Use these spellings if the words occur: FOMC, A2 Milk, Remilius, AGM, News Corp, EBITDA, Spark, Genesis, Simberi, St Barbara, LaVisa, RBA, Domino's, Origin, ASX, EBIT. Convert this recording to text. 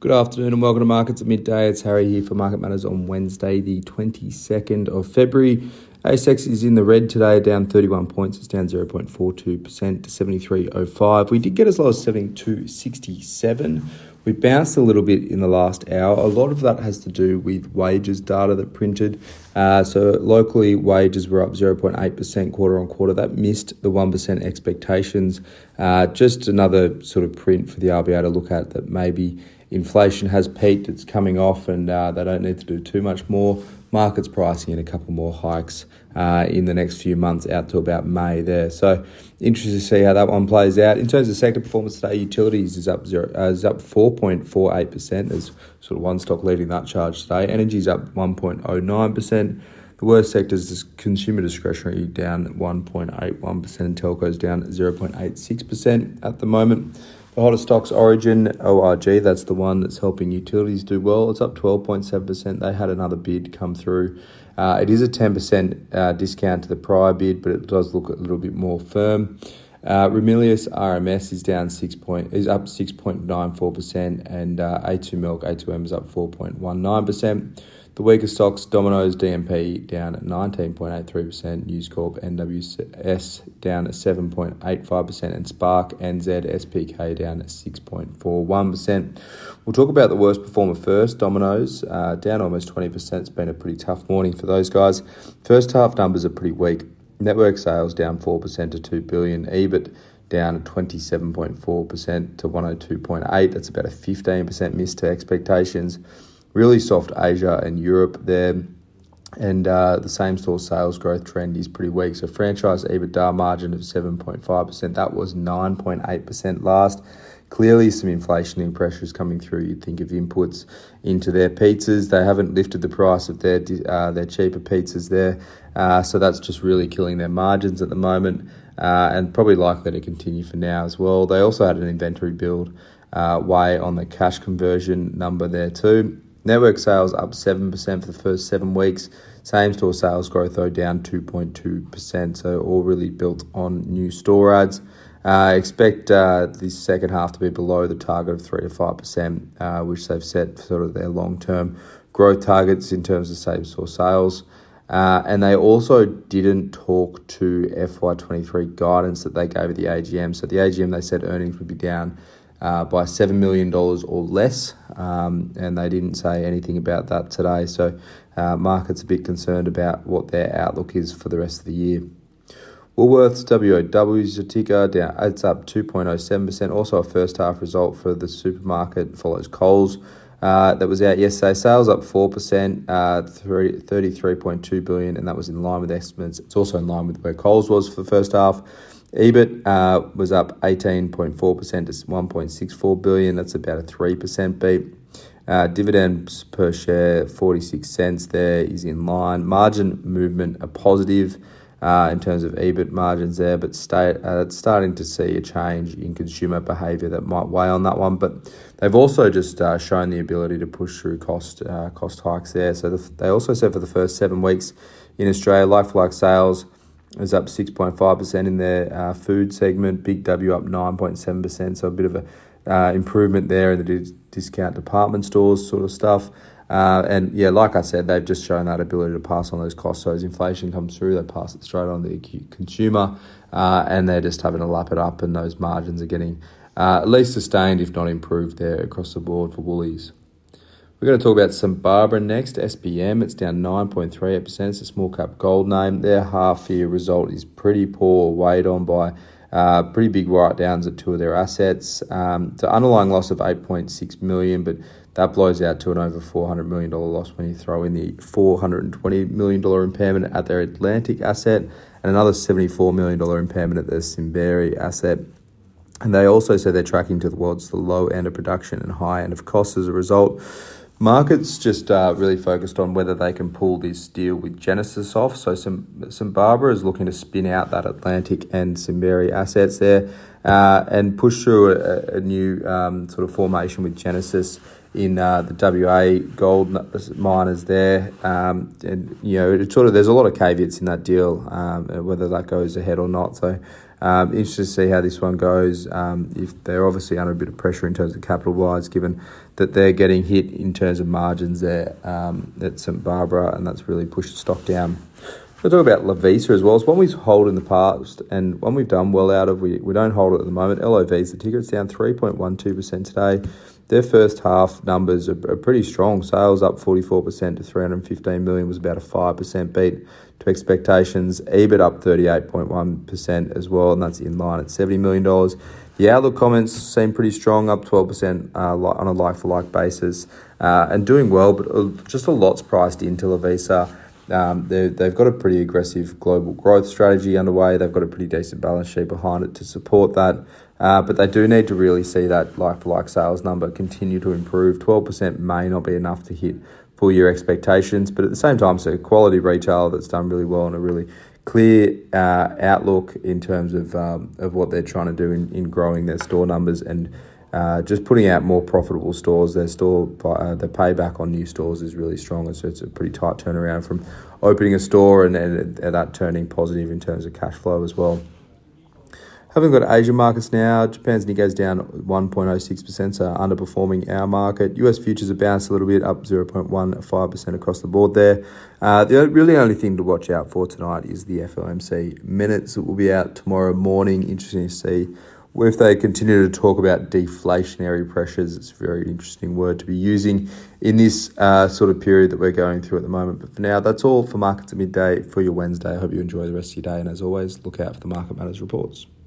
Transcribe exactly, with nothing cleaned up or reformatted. Good afternoon and welcome to Markets at Midday. It's Harry here for Market Matters on Wednesday, the twenty-second of February. A S X is in the red today, down thirty-one points. It's down zero point four two percent to seventy-three oh five. We did get as low as seventy-two sixty-seven. We bounced a little bit in the last hour. A lot of that has to do with wages data that printed. Uh, so locally, wages were up zero point eight percent quarter on quarter. That missed the one percent expectations. Uh, just another sort of print for the R B A to look at that maybe inflation has peaked, it's coming off, and uh, they don't need to do too much more. Market's pricing in a couple more hikes uh, in the next few months out to about May there. So interested to see how that one plays out. In terms of sector performance today, utilities is up zero, uh, is up four point four eight percent. There's sort of one stock leading that charge today. Energy's up one point oh nine percent. The worst sectors is consumer discretionary, down one point eight one percent, and telco's down zero point eight six percent at the moment. The hottest stock's Origin, O R G, that's the one that's helping utilities do well. It's up twelve point seven percent. They had another bid come through. Uh, it is a ten percent uh, discount to the prior bid, but it does look a little bit more firm. Uh, Remilius, R M S, is down six point, is up six point nine four percent, and uh, A two Milk, A two M, is up four point one nine percent. The weaker stocks, Domino's, D M P, down nineteen point eight three percent, News Corp, N W S, down seven point eight five percent, and Spark, N Z, S P K, down six point four one percent. We'll talk about the worst performer first, Domino's, uh, down almost twenty percent. It's been a pretty tough morning for those guys. First half numbers are pretty weak. Network sales down four percent to two billion dollars, E B I T down twenty-seven point four percent to one oh two point eight. That's about a fifteen percent miss to expectations. Really soft Asia and Europe there. And uh, the same-store sales growth trend is pretty weak. So franchise EBITDA margin of seven point five percent. That was nine point eight percent last. Clearly some inflationary pressures coming through. You'd think of inputs into their pizzas. They haven't lifted the price of their uh, their cheaper pizzas there. Uh, so that's just really killing their margins at the moment, uh, and probably likely to continue for now as well. They also had an inventory build uh, way on the cash conversion number there too. Network sales up seven percent for the first seven weeks. Same-store sales growth, though, down two point two percent, so all really built on new store ads. Uh, expect uh, the second half to be below the target of three to five percent, uh, which they've set for sort of their long-term growth targets in terms of same-store sales. Uh, and they also didn't talk to F Y twenty-three guidance that they gave at the A G M. So at the A G M, they said earnings would be down Uh, by seven million dollars or less, um, and they didn't say anything about that today. So uh, market's a bit concerned about what their outlook is for the rest of the year. Woolworths, W O W is a ticker, down, it's up two point oh seven percent. Also a first half result for the supermarket, follows Coles. Uh, that was out yesterday. Sales up four percent, uh, thirty-three point two billion dollars, and that was in line with estimates. It's also in line with where Coles was for the first half. E B I T uh, was up eighteen point four percent to one point six four billion dollars. That's about a three percent beat. Uh, dividends per share, forty-six cents there, is in line. Margin movement, a positive uh, in terms of E B I T margins there, but stay, uh, it's starting to see a change in consumer behaviour that might weigh on that one. But they've also just uh, shown the ability to push through cost uh, cost hikes there. So the, they also said for the first seven weeks in Australia, like-for-like sales is up six point five percent in their uh, food segment. Big W up nine point seven percent, so a bit of a uh, improvement there in the dis- discount department stores sort of stuff. Uh, and yeah, like I said, they've just shown that ability to pass on those costs. So as inflation comes through, they pass it straight on to the consumer, uh, and they're just having to lap it up, and those margins are getting uh, at least sustained, if not improved there across the board for Woolies. We're going to talk about St Barbara next, S B M. It's down nine point three eight percent. It's a small-cap gold name. Their half-year result is pretty poor, weighed on by uh, pretty big write-downs at two of their assets. Um, the underlying loss of eight point six million dollars, but that blows out to an over four hundred million dollars loss when you throw in the four hundred twenty million dollars impairment at their Atlantic asset and another seventy-four million dollars impairment at their Simberi asset. And they also said they're tracking towards the low end of production and high end of costs as a result. Markets just uh, really focused on whether they can pull this deal with Genesis off. So St Barbara is looking to spin out that Atlantic and Simberi assets there uh, and push through a, a new um, sort of formation with Genesis in uh, the W A gold miners there. Um, and, you know, it's sort of, there's a lot of caveats in that deal, um, whether that goes ahead or not. So Um, interested to see how this one goes. Um, if they're obviously under a bit of pressure in terms of capital-wise, given that they're getting hit in terms of margins there um, at St Barbara, and that's really pushed the stock down. We'll talk about LaVisa as well. It's one we've held in the past and one we've done well out of. We, we don't hold it at the moment. LOV's the ticker. It's down three point one two percent today. Their first half numbers are, are pretty strong. Sales up forty-four percent to three hundred fifteen million dollars was about a five percent beat to expectations. EBIT up thirty-eight point one percent as well, and that's in line at seventy million dollars. The outlook comments seem pretty strong, up twelve percent uh, on a like-for-like basis uh, and doing well, but just a lot's priced into LaVisa. Um, they've got a pretty aggressive global growth strategy underway. They've got a pretty decent balance sheet behind it to support that. Uh, but they do need to really see that like-for-like sales number continue to improve. twelve percent may not be enough to hit full-year expectations. But at the same time, it's a quality retailer that's done really well and a really clear uh, outlook in terms of um, of what they're trying to do in, in growing their store numbers and Uh, just putting out more profitable stores. Their store, uh, the payback on new stores is really strong, and so it's a pretty tight turnaround from opening a store and, and, and that turning positive in terms of cash flow as well. Having got Asian markets now, Japan's Nikkei's down one point oh six percent, so underperforming our market. U S futures have bounced a little bit, up zero point one five percent across the board there. Uh, the really only thing to watch out for tonight is the F O M C minutes that will be out tomorrow morning. Interesting to see if they continue to talk about deflationary pressures. It's a very interesting word to be using in this uh, sort of period that we're going through at the moment. But for now, that's all for Markets at Midday for your Wednesday. I hope you enjoy the rest of your day. And as always, look out for the Market Matters reports.